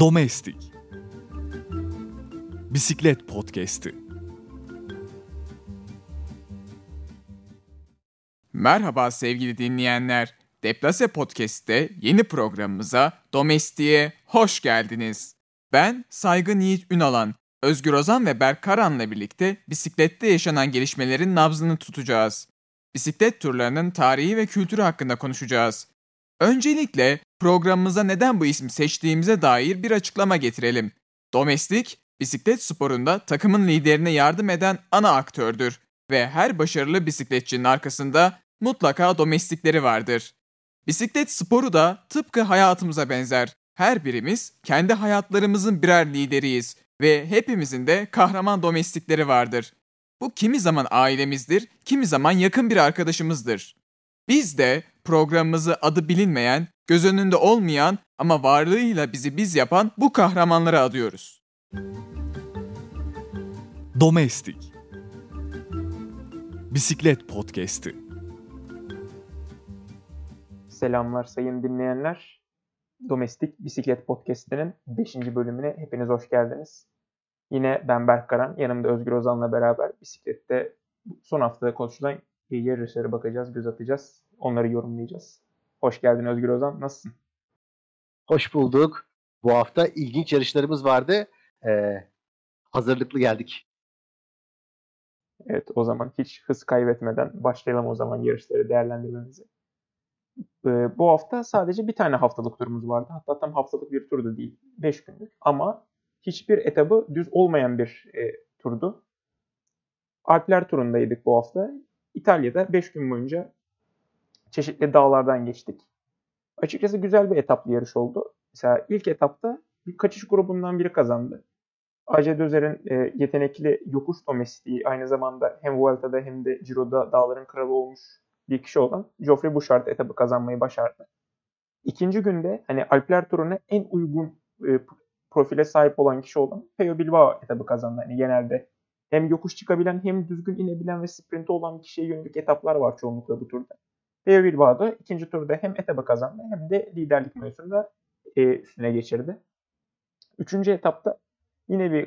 Domestik Bisiklet Podcast'i. Merhaba sevgili dinleyenler. Deplase Podcast'te yeni programımıza Domestik'e hoş geldiniz. Ben Saygín Yiğit Ünalan, Özgür Ozan ve Berk Karan'la birlikte bisiklette yaşanan gelişmelerin nabzını tutacağız. Bisiklet turlarının tarihi ve kültürü hakkında konuşacağız. Öncelikle programımıza neden bu ismi seçtiğimize dair bir açıklama getirelim. Domestik, bisiklet sporunda takımın liderine yardım eden ana aktördür ve her başarılı bisikletçinin arkasında mutlaka domestikleri vardır. Bisiklet sporu da tıpkı hayatımıza benzer. Her birimiz kendi hayatlarımızın birer lideriyiz ve hepimizin de kahraman domestikleri vardır. Bu kimi zaman ailemizdir, kimi zaman yakın bir arkadaşımızdır. Biz de programımızı adı bilinmeyen, göz önünde olmayan ama varlığıyla bizi biz yapan bu kahramanlara adıyoruz. Domestik Bisiklet Podcast'i. Selamlar sayın dinleyenler. Domestik Bisiklet Podcast'inin 5. bölümüne hepiniz hoş geldiniz. Yine ben Berk Karan, yanımda Özgür Ozan'la beraber bisiklette son haftada konuşulan yarışlara bakacağız, göz atacağız, onları yorumlayacağız. Hoş geldin Özgür Ozan, nasılsın? Hoş bulduk. Bu hafta ilginç yarışlarımız vardı. Hazırlıklı geldik. Evet, o zaman hiç hız kaybetmeden başlayalım o zaman yarışları değerlendirmemize. Bu hafta sadece bir tane haftalık turumuz vardı. Hatta tam haftalık bir tur da değil. 5 günlük ama hiçbir etabı düz olmayan bir turdu. Alpler turundaydık bu hafta. İtalya'da 5 gün boyunca çeşitli dağlardan geçtik. Açıkçası güzel bir etaplı yarış oldu. Mesela ilk etapta bir kaçış grubundan biri kazandı. Ajay Dözer'in yetenekli yokuş domestiği, aynı zamanda hem Vuelta'da hem de Giro'da dağların kralı olmuş bir kişi olan Geoffrey Bouchard etabı kazanmayı başardı. İkinci günde hani Alpler turuna en uygun profile sahip olan kişi olan Peio Bilbao etabı kazandı. Yani genelde hem yokuş çıkabilen hem düzgün inebilen ve sprinti olan kişiye yönelik etaplar var çoğunlukla bu turda. Peio Bilbao da ikinci turda hem etabı kazandı hem de liderlik mevzusunda üstüne geçirdi. Üçüncü etapta yine bir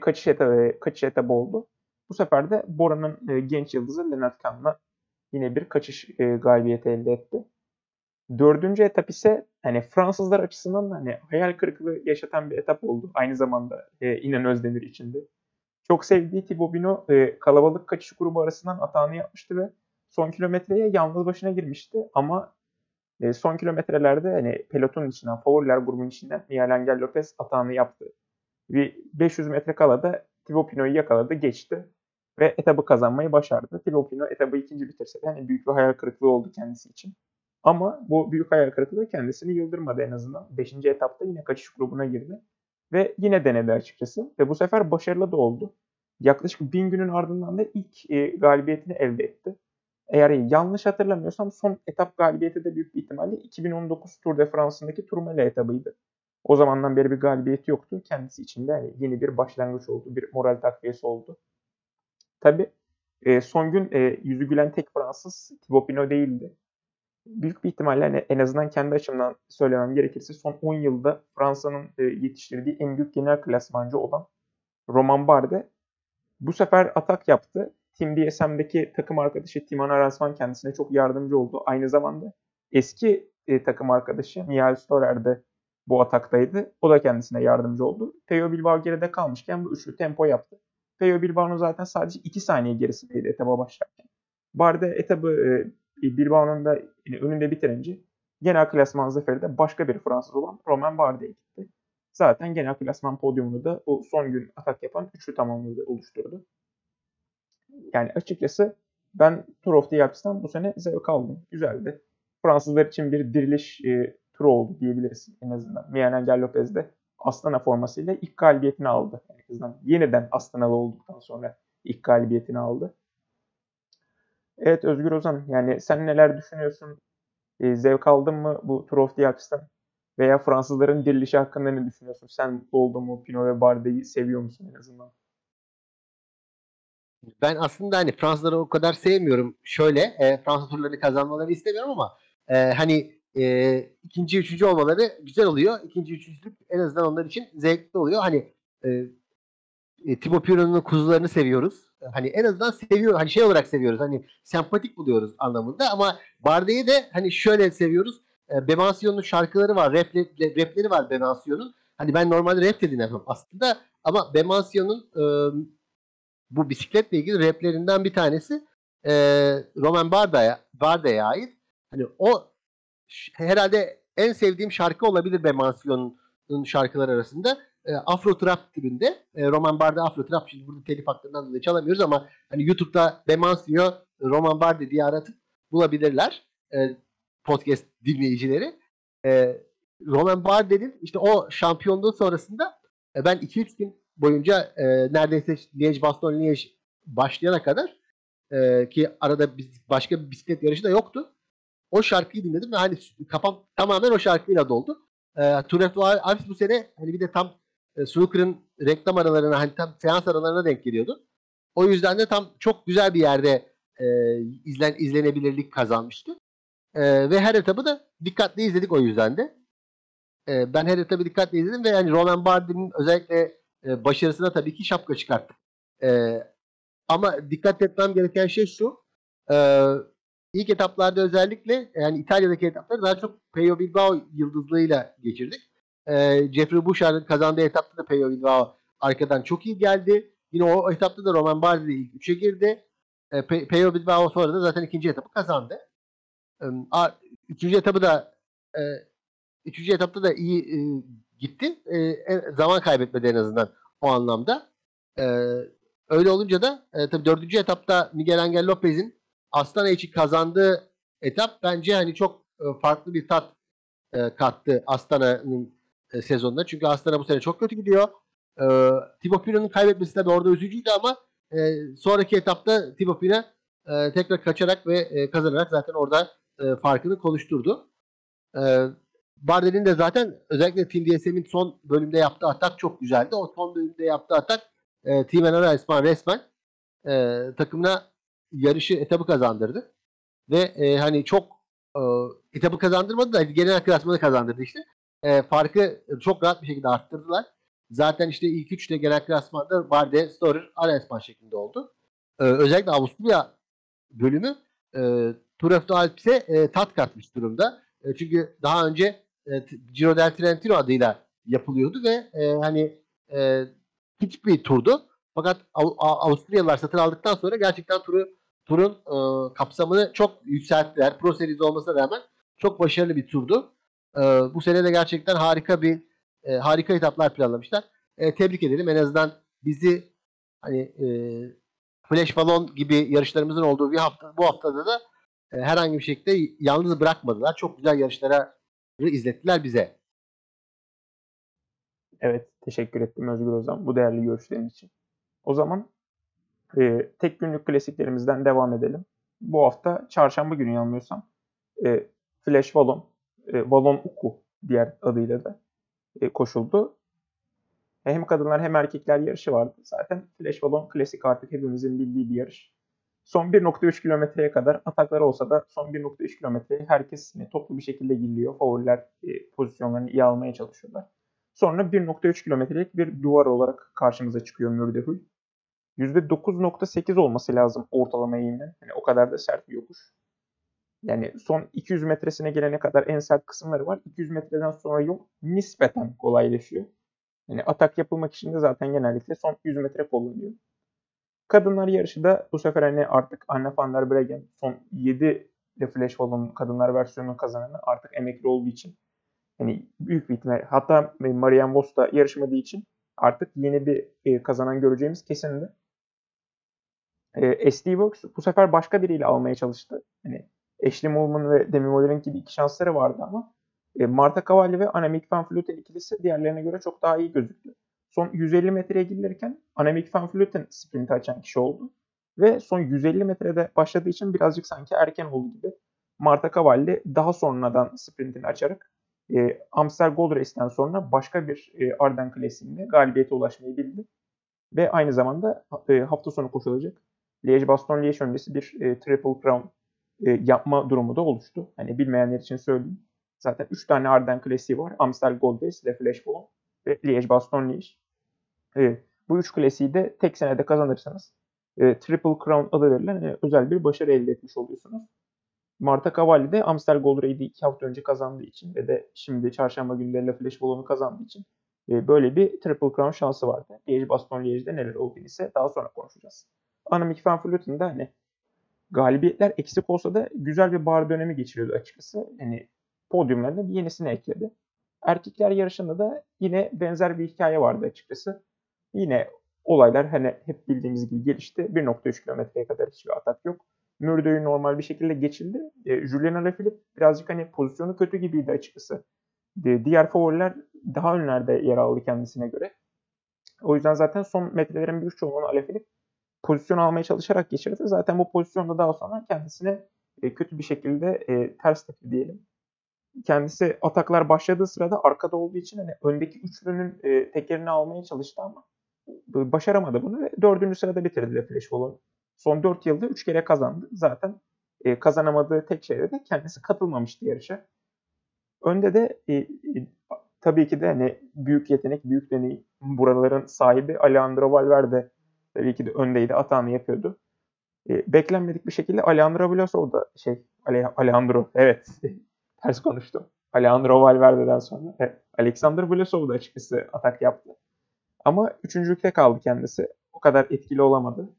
kaçış etabı oldu. Bu sefer de Bora'nın genç yıldızı Lennart Kahn'la yine bir kaçış galibiyeti elde etti. Dördüncü etap ise hani Fransızlar açısından hani hayal kırıklığı yaşatan bir etap oldu. Aynı zamanda İnan Özdemir içinde. Çok sevdiği Thibaut Pinot kalabalık kaçış grubu arasından atağını yapmıştı ve son kilometreye yalnız başına girmişti. Ama son kilometrelerde hani pelotonun içinden, favoriler grubunun içinden Miguel Angel Lopez atağını yaptı. Bir 500 metre kala da Thibaut Pinot'u yakaladı, geçti ve etabı kazanmayı başardı. Thibaut Pinot etabı ikinci bitirse de hani büyük bir hayal kırıklığı oldu kendisi için. Ama bu büyük hayal kırıklığı kendisini yıldırmadı en azından. 5. etapta yine kaçış grubuna girdi ve yine denedi açıkçası ve bu sefer başarılı da oldu. Yaklaşık 1000 günün ardından da ilk galibiyetini elde etti. Eğer yanlış hatırlamıyorsam son etap galibiyeti de büyük bir ihtimalle 2019 Tour de France'daki Tourmalet etabıydı. O zamandan beri bir galibiyeti yoktu. Kendisi için de yani yeni bir başlangıç oldu. Bir moral takviyesi oldu. Tabii son gün yüzü gülen tek Fransız Thibaut Pinot değildi. Büyük bir ihtimalle hani en azından kendi açımdan söylemem gerekirse son 10 yılda Fransa'nın yetiştirdiği en büyük genel klasmancı olan Romain Bardet bu sefer atak yaptı. Team DSM'deki takım arkadaşı Tim Han Aransman kendisine çok yardımcı oldu. Aynı zamanda eski takım arkadaşı Niel Storer de bu ataktaydı. O da kendisine yardımcı oldu. Peio Bilbao geride kalmışken bu üçlü tempo yaptı. Peio Bilbao'nun zaten sadece 2 saniye gerisindeydi etaba başlarken. Bardet etabı Bilbao'nun da önünde bitirince genel klasman zaferi de başka bir Fransız olan Romain Bardet'e gitti. Zaten genel klasman podyumunu da o son gün atak yapan üçlü tamamladı, oluşturdu. Yani açıkçası ben Tour of the Alps'tan bu sene zevk aldım. Güzeldi. Fransızlar için bir diriliş turu oldu diyebiliriz en azından. Marianne Garcia Lopez de Astana formasıyla ilk galibiyetini aldı. Yani yeniden Astanalı olduktan sonra ilk galibiyetini aldı. Evet Özgür Ozan, yani sen neler düşünüyorsun? Zevk aldın mı bu Tour of the Alps'tan? Veya Fransızların dirilişi hakkında ne düşünüyorsun? Sen mutlu oldun mu? Pinot ve Bardet'i seviyor musun en azından? Ben aslında hani Fransızları o kadar sevmiyorum. Şöyle Fransız turlarını kazanmalarını istemiyorum ama hani ikinci, üçüncü olmaları güzel oluyor. İkinci, üçüncülük en azından onlar için zevkli oluyor. Hani Thibaut Pinot'un kuzularını seviyoruz. Hani en azından seviyoruz. Hani şey olarak seviyoruz. Hani sempatik buluyoruz anlamında. Ama Bardet'i de hani şöyle seviyoruz. Bemansion'un şarkıları var. Rapleri var Bemansion'un. Hani ben normalde rap de dinlemem aslında. Ama Bemansion'un bu bisikletle ilgili raplerinden bir tanesi Romain Bardet'e ait. Hani o herhalde en sevdiğim şarkı olabilir Bemansion'un şarkıları arasında. Afro Trap tipinde. Romain Bardet Afro Trap. Şimdi burada telif hakkından dolayı çalamıyoruz ama hani YouTube'da Bemansion Romain Bardet diye aratıp bulabilirler podcast dinleyicileri. Romain Bardet'in işte o şampiyonluğu sonrasında ben 2-3 gün boyunca neredeyse Liège-Bastogne-Liège başlayana kadar ki arada başka bir bisiklet yarışı da yoktu. O şarkıyı dinledim ve hani kafam tamamen o şarkıyla doldu. Tour Alps bu sene hani bir de tam Snooker'ın reklam aralarına hani tam seans aralarına denk geliyordu. O yüzden de tam çok güzel bir yerde izlenebilirlik kazanmıştı. Ve her etabı da dikkatli izledik o yüzden de. Ben her etabı dikkatli izledim ve yani Roland Bardi'nin özellikle başarısına tabii ki şapka çıkarttık. Ama dikkat etmem gereken şey şu. İlk etaplarda özellikle yani İtalya'daki etapları daha çok Peio Bilbao yıldızlığıyla geçirdik. Geoffrey Bouchard'ın kazandığı etapta da Peio Bilbao arkadan çok iyi geldi. Yine o etapta da Romain Bardet ilk 3'e girdi. Peio Bilbao sonra da zaten ikinci etapı kazandı. Üçüncü etapta da iyi gitti. Zaman kaybetmedi en azından o anlamda. Öyle olunca da tabii dördüncü etapta Miguel Angel Lopez'in Aslan için kazandığı etap bence hani çok farklı bir tat kattı Aslana'nın sezonuna. Çünkü Aslana bu sene çok kötü gidiyor. Thibaut Pinot'un kaybetmesi tabii orada üzücüydü ama sonraki etapta Thibaut Pinot tekrar kaçarak ve kazanarak zaten orada farkını konuşturdu. Bardet'in de zaten özellikle Team DSM'in son bölümde yaptığı atak çok güzeldi. O son bölümde yaptığı atak Tim Han Aransman resmen takımına yarışı etabı kazandırdı. Ve hani çok etabı kazandırmadı da genel klasmanı kazandırdı işte. Farkı çok rahat bir şekilde arttırdılar. Zaten işte ilk üçte genel klasmanda Bardet, Storer, Alaphilippe şeklinde oldu. Özellikle Avusturya bölümü Tour of the Alps'e tat katmış durumda. Çünkü daha önce Giro del Trentino adıyla yapılıyordu ve hani hiçbir turdu. Fakat Avusturyalılar satın aldıktan sonra gerçekten turun kapsamını çok yükselttiler. Pro Series olmasına rağmen çok başarılı bir turdu. Bu sene de gerçekten harika etaplar planlamışlar. Tebrik edelim. En azından bizi hani Flash Fallon gibi yarışlarımızın olduğu bir hafta, bu haftada da herhangi bir şekilde yalnız bırakmadılar. Çok güzel yarışları izlettiler bize. Evet. Teşekkür ettim Özgür Ozan bu değerli görüşleriniz için. O zaman tek günlük klasiklerimizden devam edelim. Bu hafta çarşamba günü yanılmıyorsam Flash Wallon, Wallon Uku diğer adıyla da koşuldu. Hem kadınlar hem erkekler yarışı vardı. Zaten Flash Wallon klasik artık hepimizin bildiği bir yarış. Son 1.3 kilometreye kadar ataklar olsa da son 1.3 kilometreye herkes toplu bir şekilde giriliyor. Favoriler pozisyonlarını iyi almaya çalışıyorlar. Sonra 1.3 kilometrelik bir duvar olarak karşımıza çıkıyor Mürdehül. %9.8 olması lazım ortalama eğimden. Yani o kadar da sert bir yokuş. Yani son 200 metresine gelene kadar en sert kısımları var. 200 metreden sonra yol nispeten kolaylaşıyor. Yani atak yapılmak için de zaten genellikle son 100 metre kullanılıyor. Kadınlar yarışı da bu sefer hani artık Anna van der Bregen son 7 de Flash Wallon'un kadınlar versiyonunun kazananı artık emekli olduğu için yani büyük bir ihtimal. Hatta Marianne Vos da yarışmadığı için artık yeni bir kazanan göreceğimiz kesindi. SD Works bu sefer başka biriyle almaya çalıştı. Yani Ashleigh Moolman ve Demi Vollering gibi iki şansları vardı ama Marta Cavalli ve Annemiek van Vleuten ikilisi diğerlerine göre çok daha iyi gözüktü. Son 150 metreye girilirken Annemiek van Vleuten sprinti açan kişi oldu. Ve son 150 metrede başladığı için birazcık sanki erken oldu gibi. Marta Cavalli daha sonradan sprintini açarak Amstel Gold Race'ten sonra başka bir Arden klasiğinde galibiyete ulaşmayı bildi. Ve aynı zamanda hafta sonu koşulacak Liège-Bastogne-Liège öncesi bir Triple Crown yapma durumu da oluştu. Hani bilmeyenler için söyleyeyim. Zaten 3 tane Arden klasiği var. Amstel Gold Race, Le Flèche Wallon ve Liège-Bastogne-Liège. Bu 3 klasiği de tek senede kazanırsanız Triple Crown adı verilen özel bir başarı elde etmiş oluyorsunuz. Marta Cavalli de Amstel Gold Race'i 2 hafta önce kazandığı için ve de şimdi çarşamba günü Le Flèche Wallon'u kazandığı için böyle bir Triple Crown şansı vardı. Liège-Bastogne-Liège'de neler olduğunu ise daha sonra konuşacağız. Annemiek van Vleuten'de galibiyetler eksik olsa da güzel bir bar dönemi geçiriyordu açıkçası. Podyumlarında bir yenisini ekledi. Erkekler yarışında da yine benzer bir hikaye vardı açıkçası. Yine olaylar hep bildiğimiz gibi gelişti. 1.3 kilometreye kadar hiçbir atak yok. Mürdö'yü normal bir şekilde geçildi. Julien Alaphilippe birazcık pozisyonu kötü gibiydi açıkçası. Diğer favoriler daha önlerde yer aldı kendisine göre. O yüzden zaten son metrelerin büyük çoğunluğunu Alaphilippe pozisyon almaya çalışarak geçirdi. Zaten bu pozisyonda daha sonra kendisine kötü bir şekilde ters tepki diyelim. Kendisi ataklar başladığı sırada arkada olduğu için öndeki üçlünün tekerini almaya çalıştı ama başaramadı bunu ve 4. sırada bitirdi Le Flèche Wallon'u. Son 4 yılda 3 kere kazandı. Zaten kazanamadığı tek şeyde de kendisi katılmamıştı yarışa. Önde de tabii ki de büyük yetenek, büyük deneyim buraların sahibi Alejandro Valverde tabii ki de öndeydi, atağını yapıyordu. Beklenmedik bir şekilde Alejandro Vlasov da Alejandro evet ters konuştum. Alejandro Valverde'den sonra Alexander Vlasov da açıkçası atak yaptı. Ama üçüncülükte kaldı kendisi. O kadar etkili olamadı.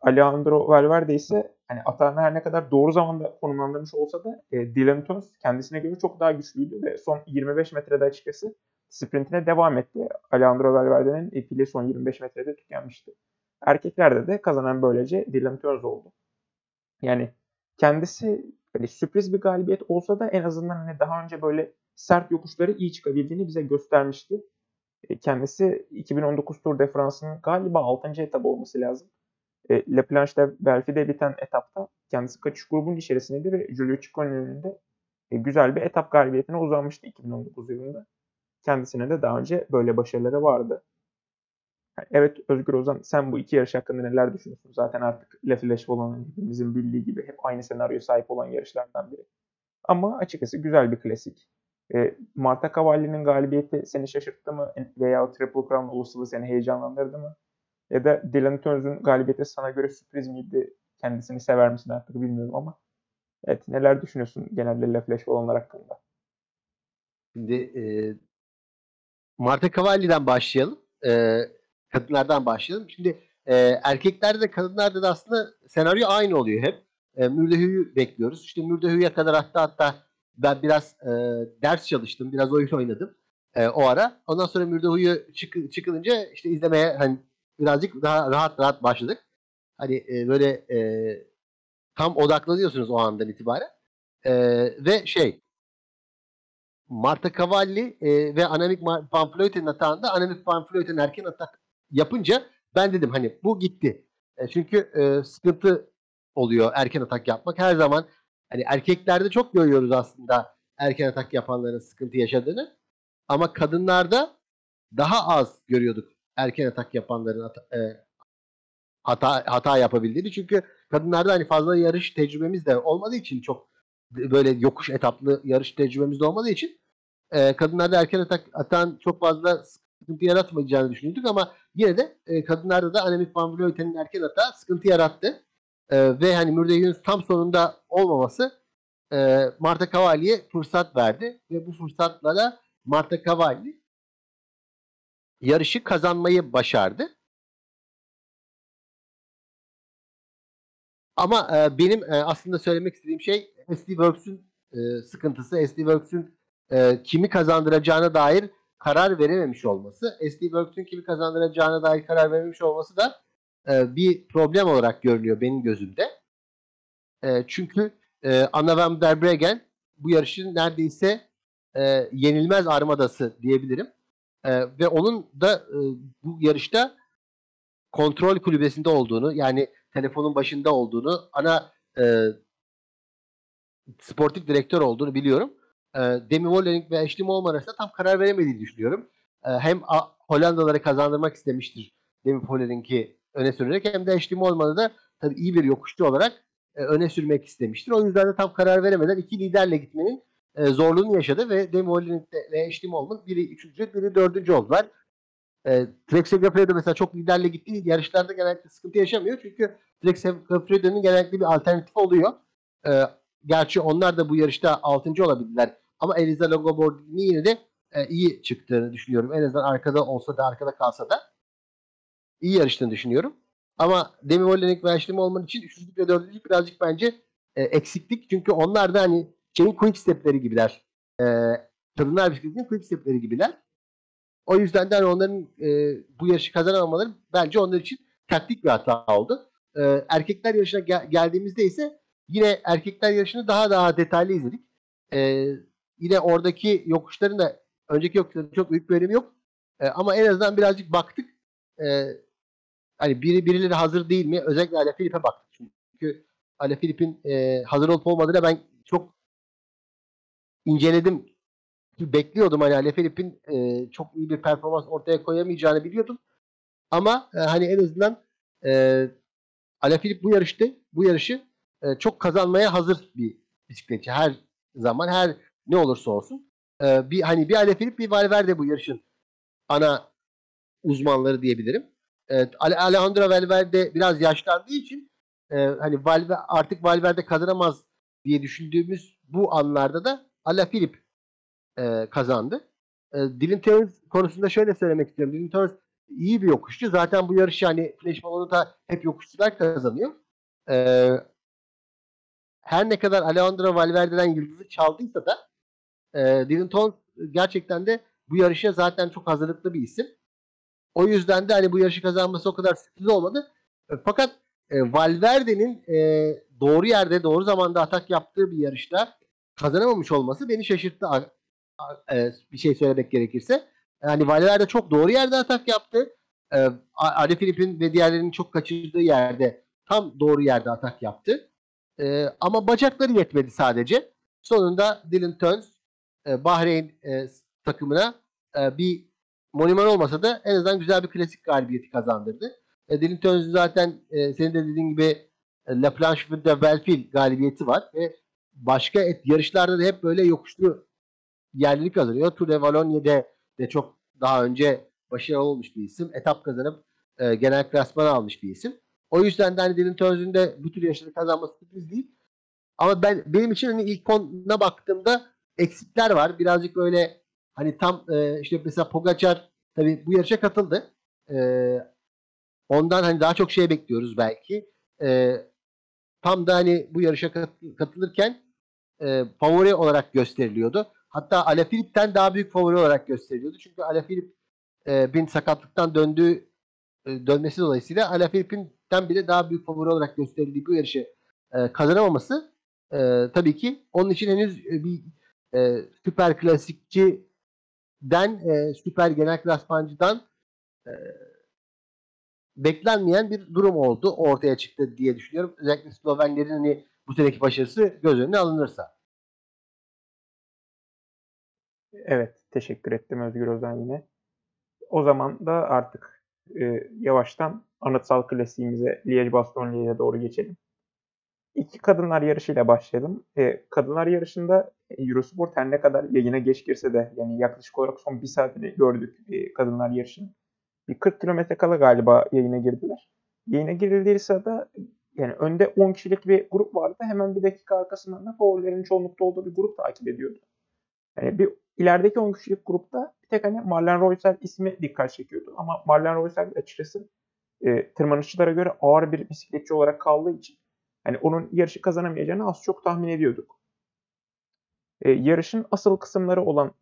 Alejandro Valverde ise atağını her ne kadar doğru zamanda konumlandırmış olsa da Dylan Teuns kendisine göre çok daha güçlüydü ve son 25 metrede açıkçası sprintine devam etti. Alejandro Valverde'nin pili son 25 metrede tükenmişti. Erkeklerde de kazanan böylece Dylan Teuns oldu. Kendisi sürpriz bir galibiyet olsa da en azından daha önce böyle sert yokuşları iyi çıkabildiğini bize göstermişti. Kendisi 2019 Tour de France'ın galiba 6. etabı olması lazım. La Planche'de Belfi'de biten etapta kendisi kaçış grubunun içerisindeydi ve Giulio Cicconi'nin önünde güzel bir etap galibiyetine uzanmıştı 2019 yılında. Kendisine de daha önce böyle başarıları vardı. Evet Özgür Ozan, sen bu iki yarış hakkında neler düşünüyorsun? Zaten artık Le Flèche Wallon'un bizim bildiği gibi hep aynı senaryo sahip olan yarışlardan biri. Ama açıkçası güzel bir klasik. Marta Cavalli'nin galibiyeti seni şaşırttı mı? Veya Triple Crown olasılığı seni heyecanlandırdı mı? Ya da Dylan Teuns'un galibiyeti sana göre sürpriz miydi? Kendisini sever misin artık bilmiyorum ama. Evet, neler düşünüyorsun genelde Le Flèche Wallon'lar hakkında? Şimdi Marta Cavalli'den başlayalım. Kadınlardan başlayalım. Şimdi erkeklerde de kadınlarda da aslında senaryo aynı oluyor hep. Mürdehü'yü bekliyoruz. İşte Mürdehü'ye kadar hatta ben biraz ders çalıştım. Biraz oyun oynadım o ara. Ondan sonra Mürdehü'yü çıkılınca işte izlemeye birazcık daha rahat başladık. Tam odaklanıyorsunuz o andan itibaren. Ve Marta Cavalli ve Annemiek van Vleuten'in atağında Annemiek van Vleuten erken atak yapınca ben dedim bu gitti. Çünkü sıkıntı oluyor erken atak yapmak. Her zaman erkeklerde çok görüyoruz aslında erken atak yapanların sıkıntı yaşadığını. Ama kadınlarda daha az görüyorduk erken atak yapanların hata yapabildiğini. Çünkü kadınlarda fazla yarış tecrübemiz de olmadığı için çok böyle yokuş etaplı yarış tecrübemiz de olmadığı için kadınlarda erken atan çok fazla sıkıntı yaratmayacağını düşünüyorduk ama yine de kadınlarda da Annemiek van Vleuten'in erken atağı sıkıntı yarattı. Ve Mürdehü'nün tam sonunda olmaması Marta Cavalli'ye fırsat verdi ve bu fırsatla da Marta Cavalli yarışı kazanmayı başardı. Ama benim aslında söylemek istediğim şey SD Works'ün sıkıntısı, SD Works'ün kimi kazandıracağına dair karar verememiş olması. SD Works'ün kimi kazandıracağına dair karar verememiş olması da bir problem olarak görünüyor benim gözümde. Çünkü Anna van der Bregen bu yarışın neredeyse yenilmez armadası diyebilirim. Ve onun da bu yarışta kontrol kulübesinde olduğunu, telefonun başında olduğunu, ana sportif direktör olduğunu biliyorum. Demi Vollering ve Ashleigh Moolman arasında tam karar veremediğini düşünüyorum. Hem Hollandaları kazandırmak istemiştir Demi Vollering'i öne sürerek hem de Ashleigh Moolman'ı da tabii iyi bir yokuşçu olarak öne sürmek istemiştir. O yüzden de tam karar veremeden iki liderle gitmenin zorluğunu yaşadı ve Demi Vollering ile Ashleigh Moolman biri 3. biri 4. oldular. Trek Segafredo mesela çok liderle gittiği yarışlarda genellikle sıkıntı yaşamıyor. Çünkü Trek Segafredo'nun genellikle bir alternatif oluyor. Gerçi onlar da bu yarışta 6. olabildiler. Ama Elisa Longo Borghini yine de iyi çıktığını düşünüyorum. En azından arkada olsa da arkada kalsa da iyi yarıştığını düşünüyorum. Ama Demi Vollering ve Ashleigh Moolman için 3. ve 4. birazcık bence eksiklik. Çünkü onlar da hani şeyin quick step'leri gibiler. Kadınlar bisikletinin quick step'leri gibiler. O yüzden de hani onların bu yarışı kazanamaları bence onlar için taktik bir hata oldu. Erkekler yarışına geldiğimizde ise yine erkekler yarışını daha detaylı izledik. Yine oradaki yokuşların da önceki yokuşların çok büyük bir önemi yok. Ama en azından birazcık baktık. Hani birileri hazır değil mi? Özellikle Alaphilippe'e baktık. Çünkü Alaphilippe'in hazır olup olmadığını ben çok inceledim. Bekliyordum hani Alaphilippe'in çok iyi bir performans ortaya koyamayacağını biliyordum. Ama hani en azından Alaphilippe bu yarışı çok kazanmaya hazır bir bisikletçi. Her zaman her ne olursa olsun. Bir Alaphilippe bir Valverde bu yarışın ana uzmanları diyebilirim. Alejandro Valverde biraz yaşlandığı için hani artık Valverde kazanamaz diye düşündüğümüz bu anlarda da Alaphilippe kazandı. Dylan Teuns konusunda şöyle söylemek istiyorum. Dylan Teuns iyi bir yokuşçu. Zaten bu yarış yani Flash Malon'u da hep yokuşçular kazanıyor. Her ne kadar Alejandro Valverde'den yıldızı çaldıysa da Dylan Teuns gerçekten de bu yarışa zaten çok hazırlıklı bir isim. O yüzden de hani bu yarışı kazanması o kadar sürpriz olmadı. Fakat Valverde'nin doğru yerde doğru zamanda atak yaptığı bir yarışta kazanamamış olması beni şaşırttı. Bir şey söylemek gerekirse. Yani Valverde çok doğru yerde atak yaptı. Alaphilippe'in ve diğerlerinin çok kaçırdığı yerde tam doğru yerde atak yaptı. Ama bacakları yetmedi sadece. Sonunda Dylan Teuns Bahreyn takımına bir monuman olmasa da en azından güzel bir klasik galibiyeti kazandırdı. Dylan Teuns'un zaten senin de dediğin gibi La Planche de Belfil galibiyeti var ve başka yarışlarda da hep böyle yokuşlu yerlilik kazanıyor. Tour de Valonya'da de çok daha önce başarılı olmuş bir isim. Etap kazanıp genel klasmanı almış bir isim. O yüzden de hani Dylan Teuns'ün de bu tür yarışları kazanması sürpriz değil. Ama benim için hani ilk konuna baktığımda eksikler var. Birazcık böyle hani tam işte mesela Pogacar tabii bu yarışa katıldı. Ondan hani daha çok şey bekliyoruz belki. Tam da hani bu yarışa katılırken favori olarak gösteriliyordu. Hatta Alaphilippe'den daha büyük favori olarak gösteriliyordu. Çünkü Alaphilippe'nin sakatlıktan dönmesi dolayısıyla Alaphilippe'den bile daha büyük favori olarak gösterildiği bu yarışı kazanamaması tabii ki onun için henüz bir süper klasikçiden süper genel klasmancıdan beklenmeyen bir durum oldu. Ortaya çıktı diye düşünüyorum. Özellikle Slovenlerin hani bu seneki başarısı göz önüne alınırsa. Evet, teşekkür ettim Özgür Ozan yine. O zaman da artık yavaştan anıtsal klasiğimize Liège-Bastogne-Liège'e doğru geçelim. İki kadınlar yarışıyla başlayalım. Kadınlar yarışında Eurosport her ne kadar yayına geç girse de yani yaklaşık olarak son bir saatini gördük kadınlar yarışının. Bir 40 kilometre kala galiba yayına girdiler. Yayına girildiği sırada yani önde 10 kişilik bir grup vardı. Hemen bir dakika arkasından da favorilerin çoğunlukta olduğu bir grup takip ediyordu. Yani bir ilerideki 10 kişilik grupta bir tek hani Marianne Rose ismi dikkat çekiyordu. Ama Marianne Rose açıkçası tırmanışçılara göre ağır bir bisikletçi olarak kaldığı için hani onun yarışı kazanamayacağını az çok tahmin ediyorduk. Yarışın asıl kısımları olan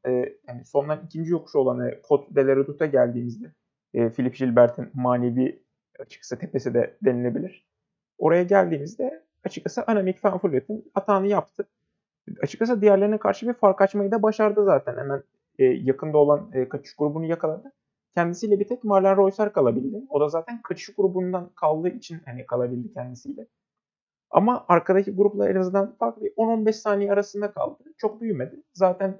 yani sondan ikinci yokuşu olan Côte de la Redoute'a geldiğimizde Philippe Gilbert'in manevi açıkçası tepesi de denilebilir. Oraya geldiğimizde açıkçası Annemiek van Vleuten'in atağını yaptı. Açıkçası diğerlerine karşı bir fark açmayı da başardı zaten. Hemen yakında olan kaçış grubunu yakaladı. Kendisiyle bir tek Marlon Roysar kalabildi. O da zaten kaçış grubundan kaldığı için hani kalabildi kendisiyle. Ama arkadaki grupla en azından farklı 10-15 saniye arasında kaldı. Çok büyümedi. Zaten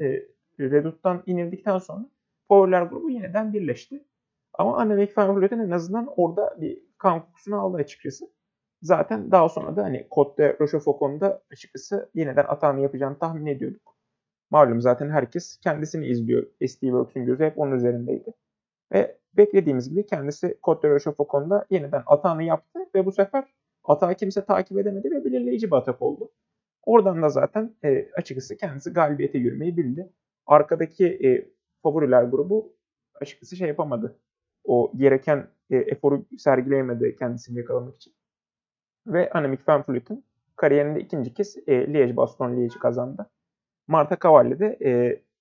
Redout'tan inildikten sonra favoriler grubu yeniden birleşti. Ama Annemiek van Vleuten en azından orada bir kan kokusunu aldı açıkçası. Zaten daha sonra da hani Côte de Rochefaucon'da açıkçası yeniden atağını yapacağını tahmin ediyorduk. Malum zaten herkes kendisini izliyor. Steve Works'ün gözü hep onun üzerindeydi. Ve beklediğimiz gibi kendisi Côte de Rochefoucauld'da yeniden atağını yaptı ve bu sefer atağı kimse takip edemedi ve belirleyici bir atak oldu. Oradan da zaten açıkçası kendisi galibiyete yürümeyi bildi. Arkadaki favoriler grubu açıkçası şey yapamadı. O gereken eforu sergileyemedi kendisini yakalamak için. Ve Annemiek van Vleuten kariyerinde ikinci kez Liège-Bastogne-Liège'i kazandı. Marta Cavalli de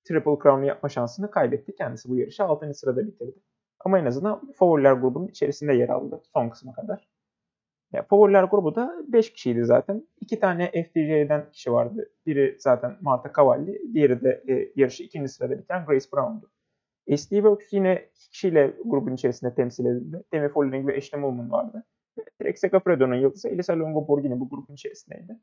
Triple Crown'u yapma şansını kaybetti. Kendisi bu yarışı 6. sırada bitirdi. Ama en azından favoriler grubunun içerisinde yer aldı son kısma kadar. Ya, favoriler grubu da 5 kişiydi zaten. 2 tane FDJ'den kişi vardı. Biri zaten Marta Cavalli, diğeri de yarışı 2. sırada biten Grace Brown'du. SD Works yine 2 kişiyle grubun içerisinde temsil edildi. Demi Vollering ve Ashleigh Moolman vardı. Direkt Segafredo'nun yıldızı Elisa Longo Borghini bu grubun içerisindeydi.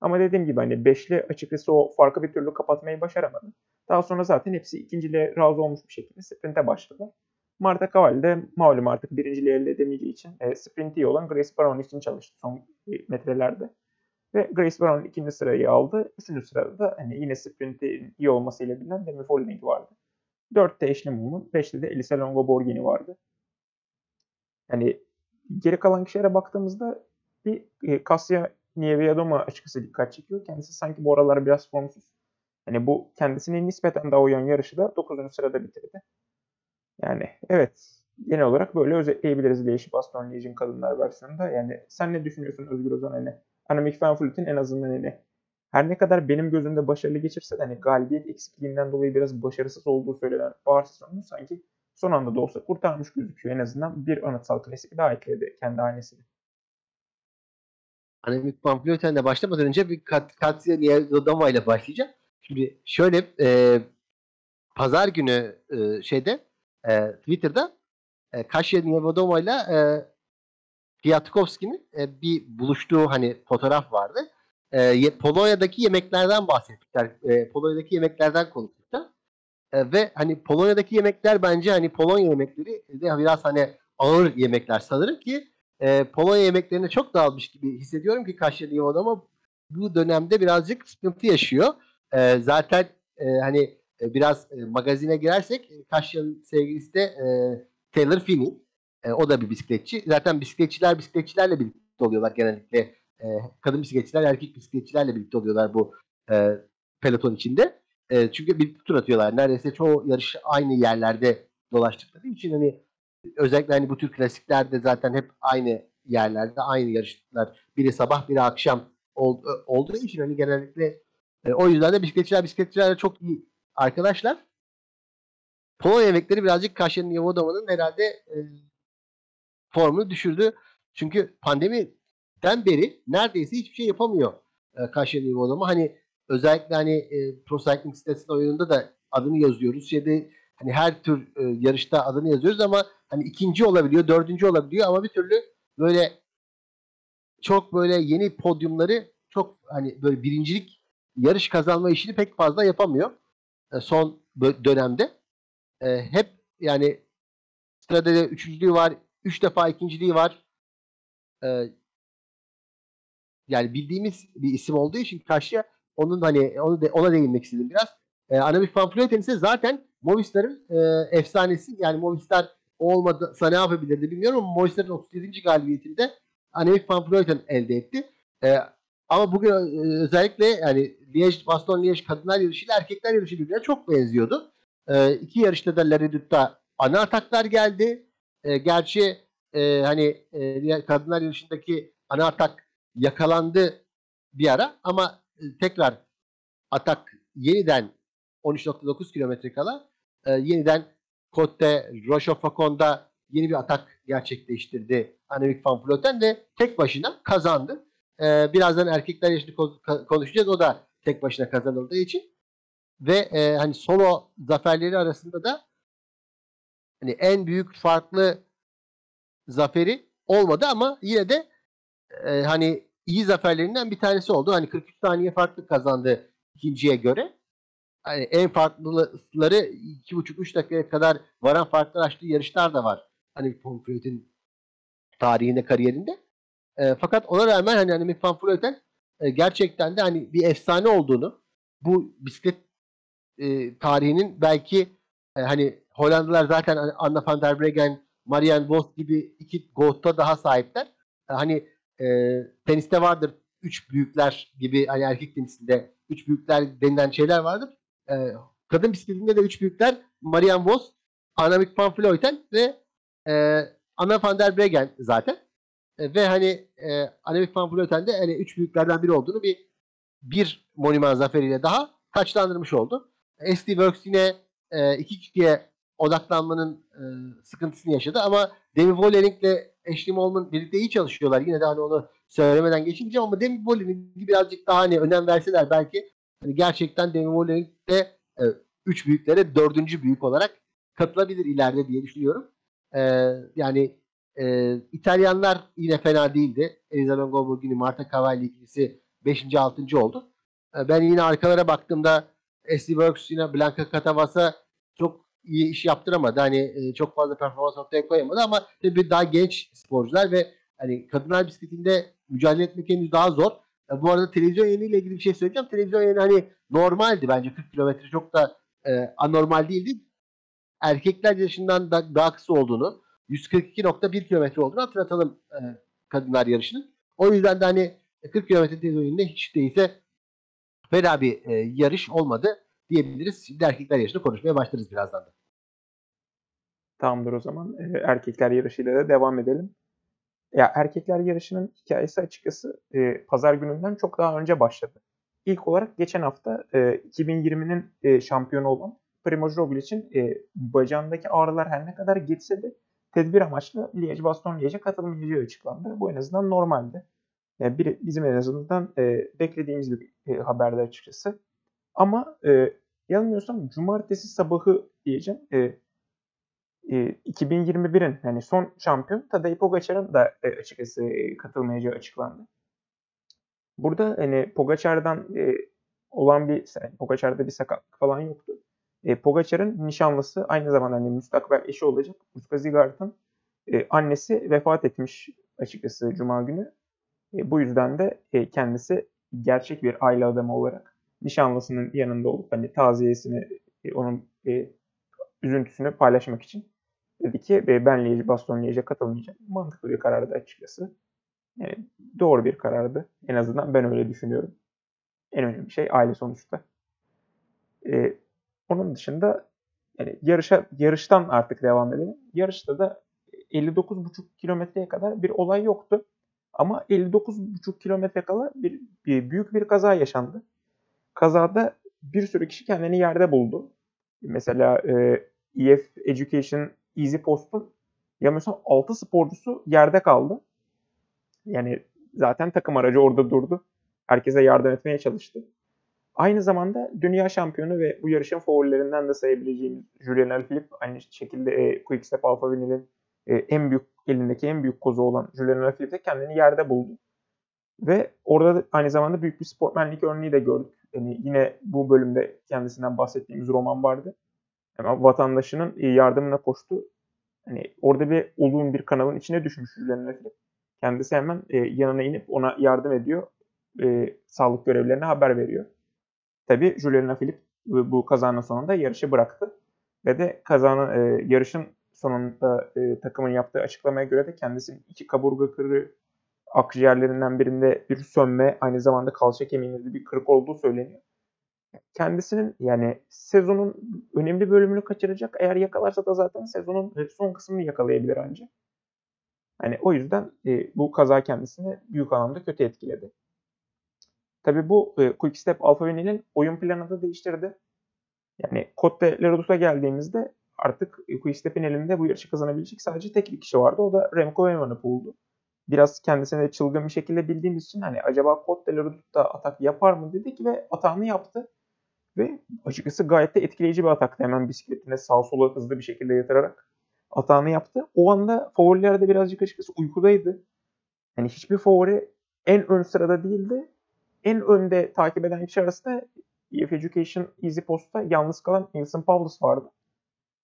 Ama dediğim gibi hani beşli açıkçası o farkı bir türlü kapatmayı başaramadı. Daha sonra zaten hepsi ikinciliğe razı olmuş bir şekilde sprinte başladı. Marta Cavalli de malum artık birinciliği elde edemeyeceği için sprinti iyi olan Grace Brown için çalıştı son metrelerde. Ve Grace Brown 2. sırayı aldı. 3. sırada da hani yine sprinti iyi olmasıyla bilinen Demi Vollering vardı. 4'te Ashleigh Moolman, 5'te de Elisa Longo Borghini vardı. Yani geri kalan kişilere baktığımızda bir Kasia Niewiadoma açıkçası dikkat çekiyor. Kendisi sanki bu aralar biraz formsuz. Hani bu kendisine nispeten daha uyan yarışı da 9. sırada bitirdi. Yani evet, genel olarak böyle özetleyebiliriz Liège-Bastogne-Liège'in kadınlar versiyonunda. Yani sen ne düşünüyorsun Özgür Ozan? Hani Annemiek van Vleuten'in en azından her ne kadar benim gözümde başarılı geçirse de hani galibiyet eksikliğinden dolayı biraz başarısız olduğu söylenen Barcelona'nın sanki son anda da olsa kurtarmış gözüküyor. En azından bir anıtsal klasik daha ekledi kendi hanesine. Annemiek van Vleuten'le başlamadan önce bir Katia Niewiadoma ile başlayacağım. Şimdi şöyle pazar günü Twitter'da Kasia Niewiadoma ile Kwiatkowski'nin bir buluştuğu hani fotoğraf vardı. Polonya'daki yemeklerden bahsettikler. Polonya'daki yemeklerden konuştuklar. Ve hani Polonya'daki yemekler bence hani Polonya yemekleri de biraz hani ağır yemekler sanırım ki Polonya yemeklerine çok dağılmış gibi hissediyorum ki Kasia Niewiadoma bu dönemde birazcık sıkıntı yaşıyor. Zaten hani biraz magazine girersek Kasya'nın sevgilisi de Taylor Finney. O da bir bisikletçi. Zaten bisikletçilerle birlikte oluyorlar genellikle. Kadın bisikletçiler, erkek bisikletçilerle birlikte oluyorlar bu peloton içinde. Çünkü bir tur atıyorlar. Neredeyse çoğu yarışı aynı yerlerde dolaştıkları için hani özellikle hani bu tür klasiklerde zaten hep aynı yerlerde aynı yarışlar. Biri sabah, biri akşam olduğu için hani genellikle o yüzden de bisikletçilerle çok iyi arkadaşlar. Polonya yemekleri birazcık Kasia Niewiadoma'nın herhalde formunu düşürdü. Çünkü pandemiden beri neredeyse hiçbir şey yapamıyor Kasia Niewiadoma. Hani özellikle hani Pro Cycling sitesinin oyununda da adını yazıyoruz. Şeyde hani her tür yarışta adını yazıyoruz ama hani ikinci olabiliyor, dördüncü olabiliyor ama bir türlü böyle çok böyle yeni podyumları çok hani böyle birincilik yarış kazanma işini pek fazla yapamıyor son dönemde. Hep yani sırada üçüncülüğü var, 3 defa ikinciliği var. Yani bildiğimiz bir isim olduğu için karşıya onun hani ona değinmek istedim biraz. Annemiek van Vleuten ise zaten Movistar'ın efsanesi. Yani Movistar olmasa ne yapabilirdi bilmiyorum ama Movistar'ın 37. galibiyetini de Annemiek van Vleuten elde etti. Ama bugün özellikle yani Liège-Bastogne-Liège kadınlar yarışıyla erkekler yarışı birbirine çok benziyordu. İki yarışta da Laredut'ta ana ataklar geldi. Gerçi hani kadınlar yarışındaki ana atak yakalandı bir ara ama tekrar atak yeniden 13.9 kilometre kala yeniden Côte de Rochefoucauld'da yeni bir atak gerçekleştirdi Annemiek van Vleuten ve tek başına kazandı. Birazdan erkekler yarışını konuşacağız. O da tek başına kazanıldığı için. Ve hani solo zaferleri arasında da hani en büyük farklı zaferi olmadı ama yine de hani iyi zaferlerinden bir tanesi oldu. Hani 43 saniye farklı kazandı ikinciye göre. Hani en farklıları 2,5-3 dakikaya kadar varan farklar açtığı yarışlar da var. Hani Pomfret'in tarihinde, kariyerinde. Fakat ona rağmen hani Annemiek van Vleuten gerçekten de hani bir efsane olduğunu, bu bisiklet tarihinin belki hani Hollandalar zaten Anna van der Bregen, Marianne Vos gibi iki GOAT'a daha sahipler. Hani teniste vardır üç büyükler gibi, hani erkek tenisinde üç büyükler denilen şeyler vardır. Kadın bisikletinde de üç büyükler Marianne Vos, Annemiek van Vleuten ve Anna van der Bregen zaten. Ve hani Annemiek van Vleuten de hani üç büyüklerden biri olduğunu bir Monument zaferiyle daha taçlandırmış oldu. SD Works yine iki kişiye odaklanmanın sıkıntısını yaşadı ama Demi Vollering ile Ashleigh Moolman birlikte iyi çalışıyorlar. Yine de hani onu söylemeden geçince ama Demi Vollering'i birazcık daha hani önem verseler belki hani gerçekten Demi Vollering de üç büyüklere dördüncü büyük olarak katılabilir ileride diye düşünüyorum. Yani İtalyanlar yine fena değildi. Elisa Longo Borghini, Marta Cavalli ikilisi 5. 6. oldu. Ben yine arkalara baktığımda SC Works yine Blanca Catavasa çok iyi iş yaptıramadı. Hani çok fazla performans ortaya koyamadı ama tabii daha genç sporcular ve hani kadınlar bisikletinde mücadele etmek henüz daha zor. Bu arada televizyon yayınıyla ilgili bir şey söyleyeceğim. Televizyon yayını hani normaldi bence. 40 kilometre çok da anormal değildi. Erkekler yaşından da daha kısa olduğunu, 142.1 kilometre olduğunu hatırlatalım kadınlar yarışının. O yüzden de hani 40 kilometre televizyon yayınında hiç değilse fena bir yarış olmadı diyebiliriz. Şimdi erkekler yarışını konuşmaya başlarız birazdan da. Tamamdır o zaman. Erkekler yarışıyla da devam edelim. Ya erkekler yarışının hikayesi açıkçası pazar gününden çok daha önce başladı. İlk olarak geçen hafta 2020'nin şampiyonu olan Primoz Roglic'in bacağındaki ağrılar her ne kadar geçse de tedbir amaçlı Liège-Bastogne-Liège'e katılmayacağı açıklandı. Bu en azından normaldi. Yani bizim en azından beklediğimiz bir haberde açıkçası. Ama yanılmıyorsam cumartesi sabahı diyeceğim 2021'in yani son şampiyon Tadayip Pogacar'ın da açıkçası katılmayacağı açıklandı. Burada hani Pogacar'dan olan Pogacar'da bir sakatlık falan yoktu. Pogacar'ın nişanlısı aynı zamanda hani müstakbel eşi olacak Uska Zigart'ın annesi vefat etmiş açıkçası cuma günü. Bu yüzden de kendisi gerçek bir aile adamı olarak nişanlısının yanında olup hani taziyesini onun üzüntüsünü paylaşmak için dedi ki ben Liège-Bastogne-Liège'e katılmayacağım. Mantıklı bir karardı açıkçası. Yani doğru bir karardı. En azından ben öyle düşünüyorum. En önemli şey aile sonuçta. Onun dışında yani yarıştan artık devam edelim. Yarışta da 59,5 kilometreye kadar bir olay yoktu. Ama 59,5 kilometre kala büyük bir kaza yaşandı. Kazada bir sürü kişi kendini yerde buldu. Mesela EF Education Easy Post'un yanılmıyorsam 6 sporcusu yerde kaldı. Yani zaten takım aracı orada durdu. Herkese yardım etmeye çalıştı. Aynı zamanda dünya şampiyonu ve bu yarışın favorilerinden de sayabileceğimiz Julien Alaphilippe aynı şekilde Quickstep Alphavine'nin elindeki en büyük kozu olan Julien Alaphilippe de kendini yerde buldu. Ve orada aynı zamanda büyük bir sportmenlik örneği de gördük. Yani yine bu bölümde kendisinden bahsettiğimiz Romain Bardet hemen vatandaşının yardımına koştu. Yani orada bir olgun bir kanalın içine düşmüş Julien Alaphilippe. Kendisi hemen yanına inip ona yardım ediyor. Sağlık görevlilerine haber veriyor. Tabii Julien Alaphilippe bu kazanın sonunda yarışı bıraktı. Ve de yarışın sonunda takımın yaptığı açıklamaya göre de kendisinin iki kaburga kırığı, akciğerlerinden birinde bir sönme, aynı zamanda kalça kemiğinde bir kırık olduğu söyleniyor. Kendisinin yani sezonun önemli bölümünü kaçıracak. Eğer yakalarsa da zaten sezonun son kısmını yakalayabilir ancak. Yani o yüzden bu kaza kendisini büyük anlamda kötü etkiledi. Tabii bu Quickstep Alphavine'nin oyun planını da değiştirdi. Yani Côte de Lerdous'a geldiğimizde artık Quickstep'in elinde bu yarışı kazanabilecek sadece tek bir kişi vardı. O da Remco Evenepoel'du. Biraz kendisine de çılgın bir şekilde bildiğimiz için hani acaba Côte de Lerdous'ta atak yapar mı dedik ve atağını yaptı. Ve açıkçası gayet de etkileyici bir ataktı. Hemen bisikletine sağa sola hızlı bir şekilde yatırarak atağını yaptı. O anda favoriler de birazcık açıkçası uykudaydı. Yani hiçbir favori en ön sırada değildi. En önde takip eden kişi arasında EF Education Easy Post'ta yalnız kalan Nilson Paulus vardı.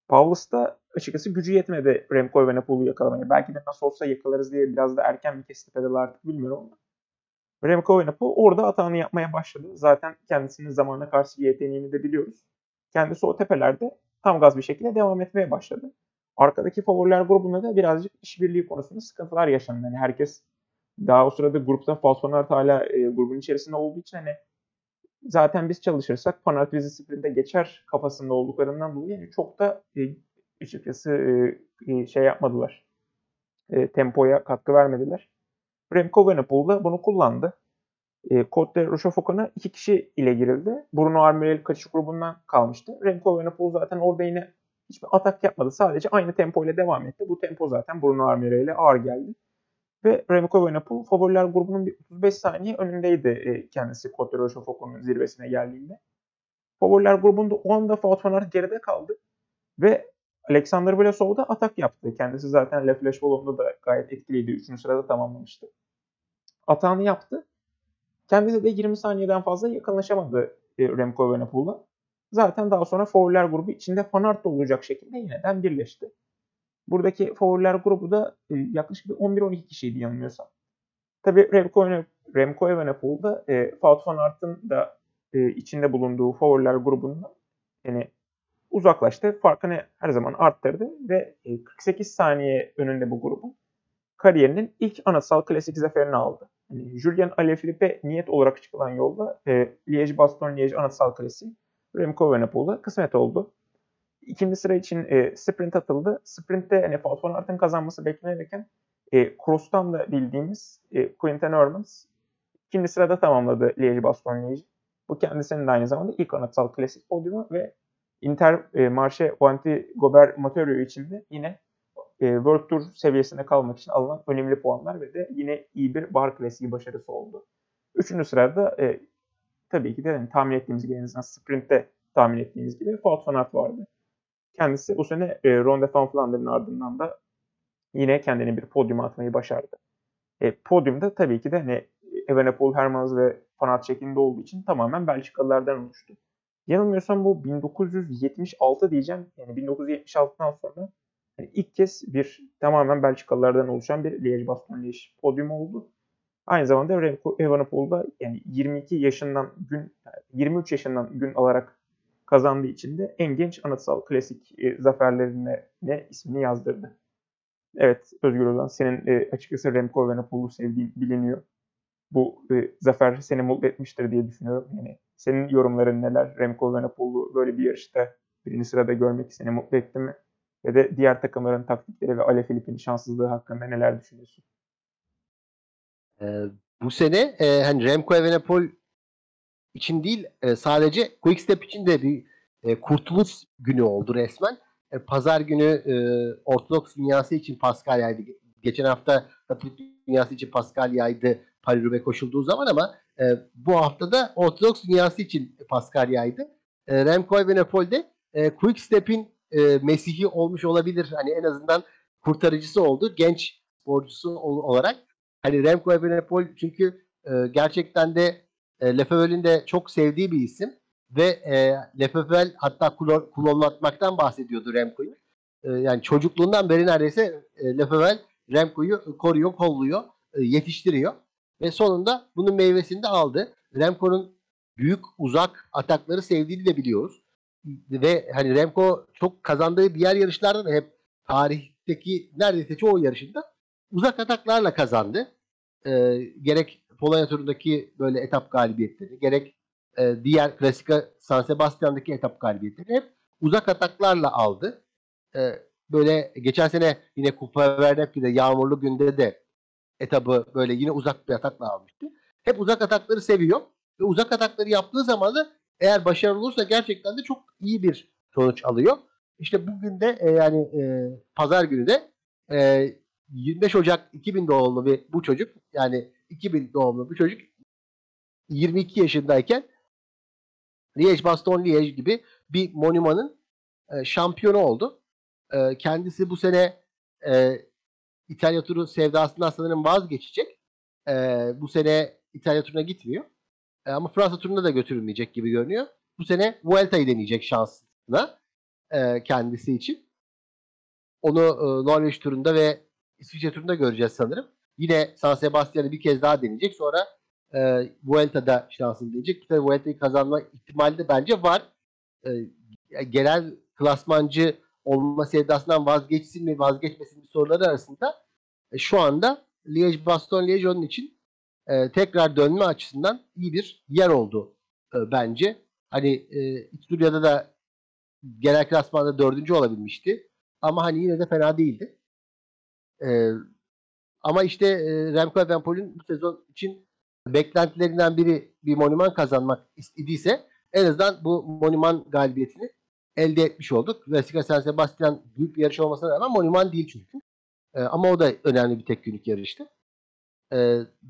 Paulus da açıkçası gücü yetmedi Remco Evenepoel'u yakalamaya. Belki de nasıl olsa yakalarız diye biraz da erken bir kesit edildi artık bilmiyorum ama. Remco Evenepoel orada atağını yapmaya başladı. Zaten kendisinin zamana karşı yeteneğini de biliyoruz. kendisi o tepelerde tam gaz bir şekilde devam etmeye başladı. Arkadaki favoriler grubunda da birazcık işbirliği konusunda sıkıntılar yaşandı. Yani herkes daha o sırada grupta Falsonart hala grubun içerisinde olduğu için hani zaten biz çalışırsak Panart bizi sprinte geçer kafasında olduklarından dolayı yani çok da açıkçası şey yapmadılar. Tempoya katkı vermediler. Remco Evenepoel da bunu kullandı. Côte de Rochefoucauld'a 2 kişi ile girildi. Bruno Armouriel kaçış grubundan kalmıştı. Remco Evenepoel zaten orada yine hiçbir atak yapmadı. Sadece aynı tempo ile devam etti. Bu tempo zaten Bruno Armouriel'e ağır geldi. Ve Remco Evenepoel favoriler grubunun 35 saniye önündeydi kendisi Côte de Rochefoucauld'un zirvesine geldiğinde. Favoriler grubunda 10 defa Van Aert geride kaldı. Ve Alexander Vlasov da atak yaptı. Kendisi zaten La Flèche Wallon'da da gayet etkiliydi. 3. sırada tamamlamıştı. Atağını yaptı. Kendisi de 20 saniyeden fazla yakınlaşamadı Remco Evenepoel'a. Zaten daha sonra favoriler grubu içinde Van Aert olacak şekilde yeniden birleşti. Buradaki favoriler grubu da yaklaşık 11-12 kişiydi yanılmıyorsam. Tabii Remco Evenepoel da Wout van Aert'ın da içinde bulunduğu favoriler grubundan yani uzaklaştı. Farkını her zaman arttırdı ve 48 saniye önünde bu grubun kariyerinin ilk anasal klasik zaferini aldı. Yani Julien Alaphilippe niyet olarak çıkılan yolda Liège-Bastogne-Liège anasal klasiği Remco Evenepoel'a kısmet oldu. İkinci sıra için sprint atıldı. Sprintte yani Wout van Aert'ın kazanması beklenirken cross'tan da bildiğimiz Quinten Hermans ikinci sırada tamamladı Liège-Bastogne-Liège. Bu kendisinin de aynı zamanda ilk anasal klasik podyumu ve Intermarché Wanty-Gobert Materio için de yine World Tour seviyesinde kalmak için alınan önemli puanlar ve de yine iyi bir bar klasiği başarısı oldu. Üçüncü sırada tabii ki de yani tahmin ettiğimiz gibi en azından sprintte tahmin ettiğimiz gibi Wout van Aert vardı. Kendisi bu sene Ronde van Vlaanderen'ın ardından da yine kendini bir podyuma atmayı başardı. Podyumda tabii ki de hani Evenepoel, Hermans ve Van Aert şeklinde olduğu için tamamen Belçikalılardan oluştu. Yanılmıyorsam bu 1976 diyeceğim. Yani 1976'dan sonra yani ilk kez bir tamamen Belçikalılardan oluşan bir Liège-Bastogne-Liège podyumu oldu. Aynı zamanda Remco Evenepoel'da yani 23 yaşından gün alarak kazandığı için de en genç anıtsal klasik zaferlerine ismini yazdırdı. Evet Özgür Ozan, senin açıkçası Remco Evenepoel'u sevdiğin biliniyor. Bu zafer seni mutlu etmiştir diye düşünüyorum. Yani senin yorumların neler? Remco Evenepoel'u böyle bir yarışta birinci sırada görmek seni mutlu etti mi? Ya da diğer takımların taktikleri ve Alaphilippe'in şanssızlığı hakkında neler düşünüyorsun? Bu sene hani Remco Evenepoel için değil sadece Quick Step için de bir kurtuluş günü oldu resmen. Pazar günü Ortodoks dünyası için Pascal yaydı. Geçen hafta Katolik dünyası için Pascal yaydı Paris-Roubaix koşulduğu zaman ama bu hafta da Ortodoks dünyası için Pascal yaydı. Remco Evenepoel de Quick Step'in Mesih'i olmuş olabilir. Hani en azından kurtarıcısı oldu. Genç sporcusu olarak. Hani Remco Evenepoel çünkü gerçekten de Lefebvre'nin de çok sevdiği bir isim. Ve Lefebvre hatta klonlatmaktan bahsediyordu Remco'yu. Yani çocukluğundan beri neredeyse Lefebvre Remco'yu koruyor, kolluyor, yetiştiriyor. Ve sonunda bunun meyvesini de aldı. Remco'nun büyük uzak atakları sevdiğini de biliyoruz. Ve hani Remco çok kazandığı diğer yarışlarda da hep tarihteki neredeyse çoğu yarışında uzak ataklarla kazandı. Gerek Polonya turundaki böyle etap galibiyetleri, gerek diğer klasika San Sebastian'daki etap galibiyetleri hep uzak ataklarla aldı. Böyle geçen sene yine Kupa Vernep'de yağmurlu günde de etabı böyle yine uzak bir atakla almıştı. Hep uzak atakları seviyor ve uzak atakları yaptığı zaman da eğer başarılı olursa gerçekten de çok iyi bir sonuç alıyor. İşte bugün de yani pazar günü de 25 Ocak 2000 doğumlu bu çocuk yani 2000 doğumlu bir çocuk 22 yaşındayken Liège-Bastogne-Liège gibi bir monümanın şampiyonu oldu. Kendisi bu sene İtalya turu sevdasından sanırım vazgeçecek. Bu sene İtalya turuna gitmiyor. Ama Fransa turuna da götürülmeyecek gibi görünüyor. Bu sene Vuelta'yı deneyecek şansına kendisi için. Onu Norveç turunda ve İsviçre turunda göreceğiz sanırım. Yine San Sebastian'ı bir kez daha deneyecek. Sonra Vuelta'da şansını deneyecek. Bu sefer Vuelta'yı kazanma ihtimali de bence var. genel klasmancı olma sevdasından vazgeçsin mi vazgeçmesin mi soruları arasında şu anda Liège-Bastogne-Liège onun için tekrar dönme açısından iyi bir yer oldu bence. Hani İtalya'da da genel klasmanda 4. olabilmişti. Ama hani yine de fena değildi. Ama işte Remco Evenepoel'in bu sezon için beklentilerinden biri bir Monuman kazanmak istediyse en azından bu Monuman galibiyetini elde etmiş olduk. Vesika San Sebastian büyük bir yarış olmasına rağmen Monuman değil çünkü. Ama o da önemli bir tek günlük yarıştı.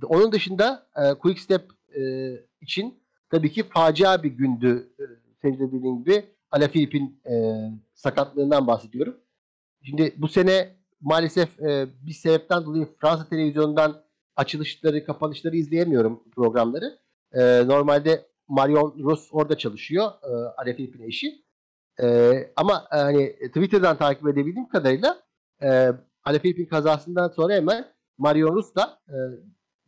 Onun dışında Quick Step için tabii ki facia bir gündü. Senin de dediğin gibi Alaphilippe'in sakatlığından bahsediyorum. Şimdi bu sene maalesef bir sebepten dolayı Fransa televizyonundan açılışları, kapanışları izleyemiyorum programları. Normalde Marion Rose orada çalışıyor. Alaphilippe'in eşi. Ama hani Twitter'dan takip edebildiğim kadarıyla Alaphilippe'in kazasından sonra hemen Marion Rose da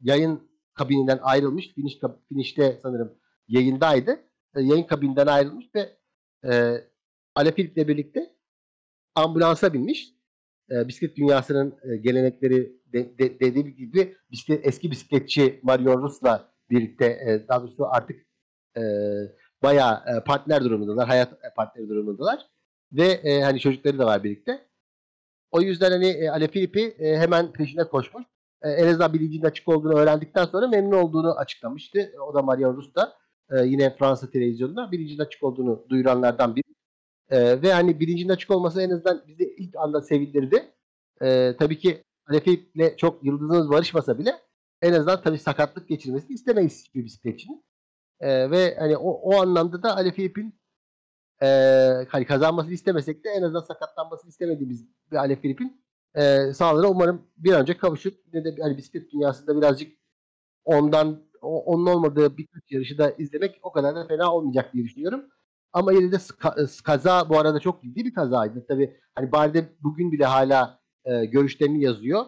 yayın kabininden ayrılmış. Finişte sanırım yayındaydı. Yayın kabininden ayrılmış ve Alaphilippe'le birlikte ambulansa binmiş. Bisiklet dünyasının gelenekleri dediğim gibi eski bisikletçi Marion Rose'la birlikte daha doğrusu artık bayağı partner durumundalar. Hayat partneri durumundalar. Ve hani çocukları da var birlikte. O yüzden hani Alaphilippe'i hemen peşine koşmuş. En azından bilincinin açık olduğunu öğrendikten sonra memnun olduğunu açıklamıştı. O da Marion Rose da yine Fransa televizyonunda bilincinin açık olduğunu duyuranlardan biri. Ve hani bilincinin açık olması en azından bizi ilk anda sevindirdi. Tabii ki Alaphilippe'le çok yıldızınız barışmasa bile en azından tabii sakatlık geçirmesini istemeyiz hiçbir bisikletçinin. Ve hani o anlamda da Alaphilippe'in hani kazanmasını istemesek de en azından sakatlanmasını istemediğimiz bir Alaphilippe'in sağlığına umarım bir an önce kavuşur. Yine de hani bisiklet dünyasında birazcık onun olmadığı birkaç yarışı da izlemek o kadar da fena olmayacak diye düşünüyorum. Ama yine de kaza bu arada çok ciddi bir kazaydı. Tabii hani Bardet bugün bile hala görüşlerini yazıyor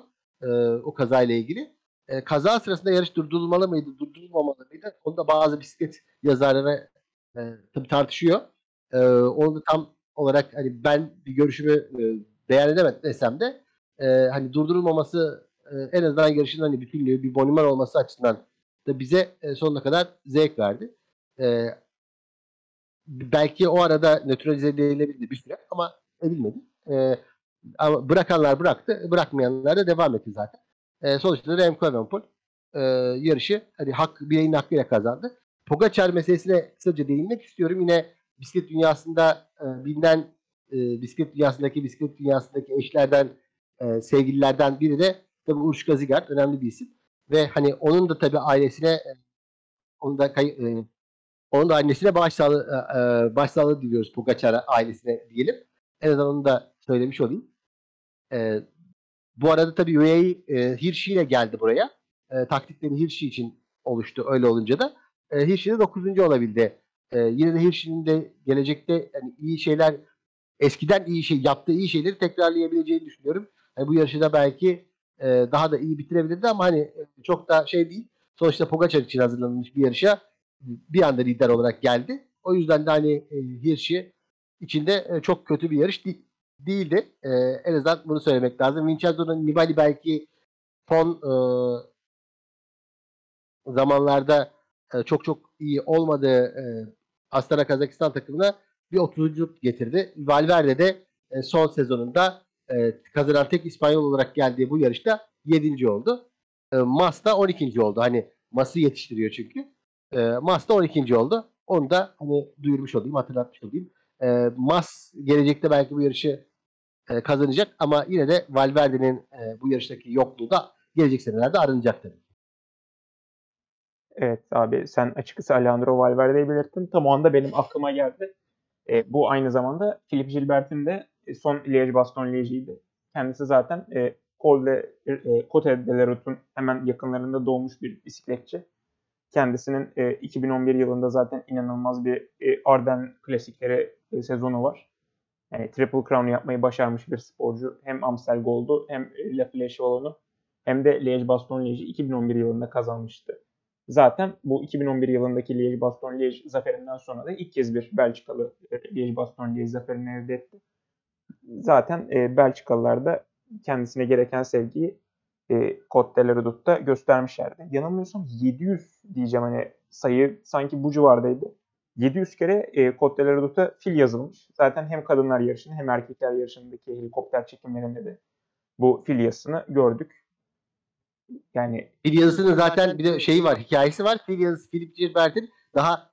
o kazayla ilgili. Kaza sırasında yarış durdurulmalı mıydı, durdurulmamalı mıydı? Onu da bazı bisiklet yazarları tabii tartışıyor. Onu da tam olarak hani ben bir görüşümü beyan edemedim desem de hani durdurulmaması en azından yarışın hani bütünlüğü bir monuman olması açısından da bize sonuna kadar zevk verdi. Belki o arada nötralize edilebildi bir süre ama edilmedi. Ama bırakanlar bıraktı, bırakmayanlar da devam etti zaten. Sonuçta Remco Evenepoel yarışı hani bireyin hakkıyla kazandı. Pogacar meselesine kısaca değinmek istiyorum. Yine bisiklet dünyasında bilinen bisiklet dünyasındaki eşlerden, sevgililerden biri de tabii Urs Gazigert, önemli bir isim. Ve hani onun da tabii ailesine onun da annesine başsağlığı diliyoruz Pogacar ailesine diyelim. En azından onu da söylemiş olayım. Bu arada tabii UAE Hirschi ile geldi buraya. Taktikleri Hirschi için oluştu öyle olunca da. Hirschi de 9. olabildi. Yine de Hirschi'nin de gelecekte yani iyi şeyler, eskiden yaptığı iyi şeyleri tekrarlayabileceğini düşünüyorum. Yani bu yarışı da belki daha da iyi bitirebilirdi ama hani çok da şey değil. Sonuçta Pogacar için hazırlanmış bir yarışa bir anda lider olarak geldi. O yüzden de hani Hirschi içinde çok kötü bir yarış değildi. En azından bunu söylemek lazım. Vincenzo'nun Nibali belki son zamanlarda çok iyi olmadığı Astana Kazakistan takımına bir 30'luk getirdi. Valverde de son sezonunda kazanan tek İspanyol olarak geldiği bu yarışta 7. oldu. Mas da 12. oldu. Hani Mas'ı yetiştiriyor çünkü. Mas da 12. oldu. Onu da hani duyurmuş olayım, hatırlatmış olayım. Mas gelecekte belki bu yarışı kazanacak ama yine de Valverde'nin bu yarıştaki yokluğu da gelecek senelerde aranacak tabii. Evet abi, sen açıkçası Alejandro Valverde'yi belirttin. Tam o anda benim aklıma geldi. Bu aynı zamanda Philippe Gilbert'in de son Liège-Bastogne-Liège'ydi. Kendisi zaten Côte de la Route'un hemen yakınlarında doğmuş bir bisikletçi. Kendisinin 2011 yılında zaten inanılmaz bir Arden klasikleri sezonu var. Yani Triple Crown'u yapmayı başarmış bir sporcu. Hem Amstel Gold'u hem La Flèche Wallon'u hem de Liège-Bastogne-Liège'i 2011 yılında kazanmıştı. zaten bu 2011 yılındaki Liège-Bastogne-Liège zaferinden sonra da ilk kez bir Belçikalı Liège-Bastogne-Liège zaferini elde etti. Zaten Belçikalılar da kendisine gereken sevgiyi Côte de la Redoutte'da göstermişlerdi. Yanılmıyorsam 700 diyeceğim, hani sayı sanki bu civardaydı. 700 kere Côte de la Redoutte'da fil yazılmış. Zaten hem kadınlar yarışının hem erkekler yarışındaki helikopter çekimlerinde de bu fil yazısını gördük. Yani fil yazısının zaten bir de şeyi var, hikayesi var. Fil yazısı Philippe Gilbert'in daha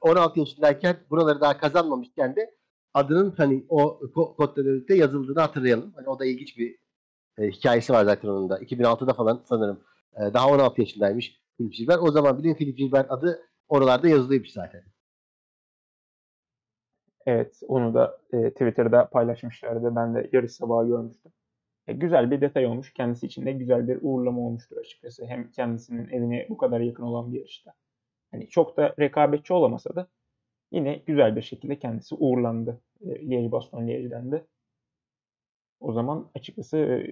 16 yaşındayken buraları daha kazanmamışken de adının hani o Côte de la Redoutte'da yazıldığını hatırlayalım. Hani o da ilginç bir hikayesi var zaten onun da. 2006'da falan sanırım. Daha 16 yaşındaymış Philippe Gilbert. O zaman bilin Philippe Gilbert adı oralarda yazılıymış zaten. Evet. Onu da Twitter'da paylaşmışlardı. Ben de yarış sabahı görmüştüm. Güzel bir detay olmuş. Kendisi için de güzel bir uğurlama olmuştur açıkçası. Hem kendisinin evine bu kadar yakın olan bir yarışta. Hani çok da rekabetçi olamasa da yine güzel bir şekilde kendisi uğurlandı. Liège-Bastogne-Liège'den de. O zaman açıkçası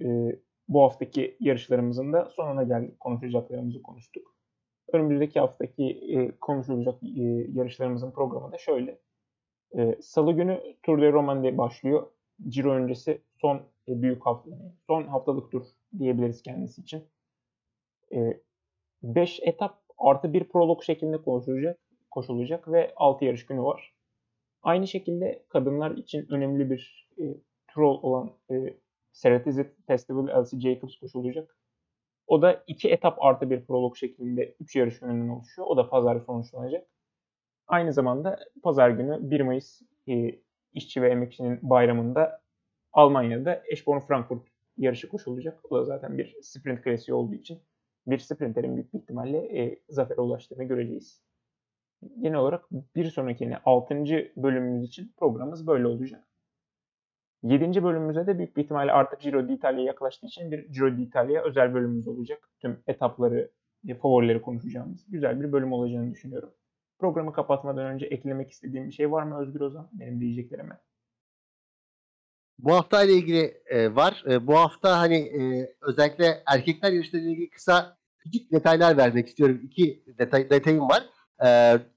bu haftaki yarışlarımızın da sonuna geldik. Konuşacaklarımızı konuştuk. Önümüzdeki haftaki konuşulacak yarışlarımızın programı da şöyle. Salı günü Tour de Romandie başlıyor. Giro öncesi son büyük hafta, son haftalık tur diyebiliriz kendisi için. 5 etap artı 1 prolog şeklinde koşulacak ve 6 yarış günü var. Aynı şekilde kadınlar için önemli bir rol olan Ceretizit Festival LC Jacobs koşulacak. O da 2 etap artı 1 prolog şeklinde 3 yarış gününden oluşuyor. O da pazar sonuçlanacak. Aynı zamanda pazar günü 1 Mayıs işçi ve emekçinin bayramında Almanya'da Eschborn-Frankfurt yarışı koşulacak. O da zaten bir sprint klasiği olduğu için bir sprinterin büyük bir ihtimalle zafere ulaştığını göreceğiz. Genel olarak bir sonraki 6. bölümümüz için programımız böyle olacak. 7. bölümümüzde de büyük bir ihtimalle artık Giro d'Italia'ya yaklaştığı için bir Giro d'Italia özel bölümümüz olacak. Tüm etapları, favorileri konuşacağımız güzel bir bölüm olacağını düşünüyorum. Programı kapatmadan önce eklemek istediğim bir şey var mı Özgür Ozan? Benim diyeceklerime. Bu hafta ile ilgili var. Bu hafta hani özellikle erkekler yarışlarıyla ilgili kısa küçük detaylar vermek istiyorum. 2 detayım var.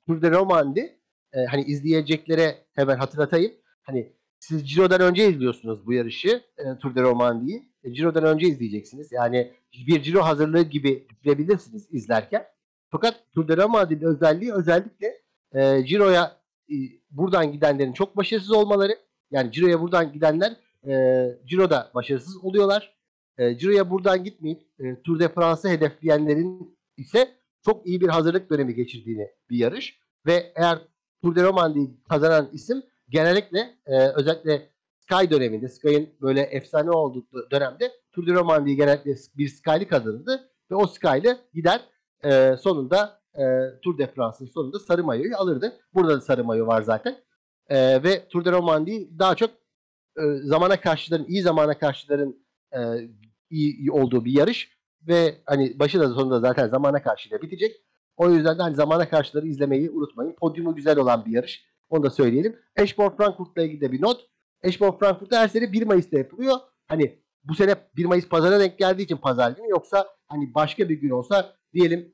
Tour de Romandie. Hani izleyeceklere hemen hatırlatayım. Hani siz Giro'dan önce izliyorsunuz bu yarışı, Tour de Romandie'yi. Giro'dan önce izleyeceksiniz. Yani bir Giro hazırlığı gibi düşünebilirsiniz izlerken. Fakat Tour de Romandie'nin özelliği özellikle Giro'ya buradan gidenlerin çok başarısız olmaları. Yani Giro'ya buradan gidenler Giro'da başarısız oluyorlar. Giro'ya buradan gitmeyip Tour de France'ı hedefleyenlerin ise çok iyi bir hazırlık dönemi geçirdiğini bir yarış. Ve eğer Tour de Romandie'yi kazanan isim genellikle özellikle Sky döneminde, Sky'ın böyle efsane olduğu dönemde Tour de Romandie genellikle bir Sky'li kazanırdı ve o Sky'li gider sonunda Tour de France'ın sonunda sarı mayoyu alırdı. Burada da sarı mayo var zaten. Ve Tour de Romandie daha çok iyi zamana karşıların iyi olduğu bir yarış ve hani başı da sonunda zaten zamana karşıyla bitecek. O yüzden de hani zamana karşıları izlemeyi unutmayın. Podyumu güzel olan bir yarış. Onu da söyleyelim. Eschborn-Frankfurt'la ilgili de bir not. Eschborn-Frankfurt'ta her sene 1 Mayıs'ta yapılıyor. Hani bu sene 1 Mayıs pazara denk geldiği için pazar günü. Yoksa hani başka bir gün olsa diyelim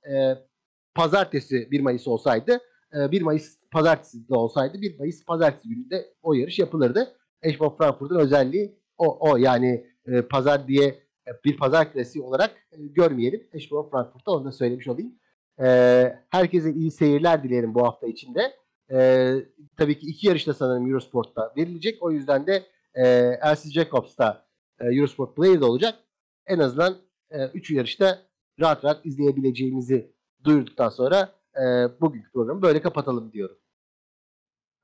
pazartesi 1 Mayıs olsaydı 1 Mayıs pazartesi de olsaydı 1 Mayıs pazartesi günü de o yarış yapılırdı. Eschborn-Frankfurt'un özelliği o yani pazar diye bir pazar klasiği olarak görmeyelim. Eschborn-Frankfurt'ta onu da söylemiş olayım. Herkese iyi seyirler dilerim bu hafta içinde. Tabii ki 2 yarışta sanırım Eurosport'ta verilecek. O yüzden de Elsie Jacobs'ta Eurosport Player'da olacak. En azından 3 yarışta rahat rahat izleyebileceğimizi duyurduktan sonra bugünkü programı böyle kapatalım diyorum.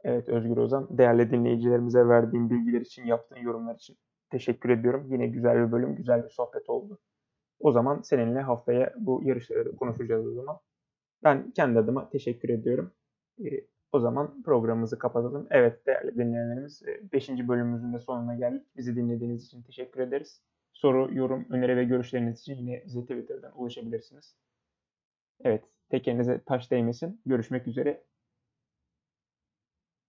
Evet Özgür Ozan, değerli dinleyicilerimize verdiğin bilgiler için, yaptığın yorumlar için teşekkür ediyorum. Yine güzel bir bölüm, güzel bir sohbet oldu. O zaman seninle haftaya bu yarışları konuşacağız o zaman. Ben kendi adıma teşekkür ediyorum. O zaman programımızı kapatalım. Evet değerli dinleyenlerimiz, 5. bölümümüzün de sonuna geldik. Bizi dinlediğiniz için teşekkür ederiz. Soru, yorum, öneri ve görüşleriniz için yine bize Twitter'dan ulaşabilirsiniz. Evet, tekenize taş değmesin. Görüşmek üzere.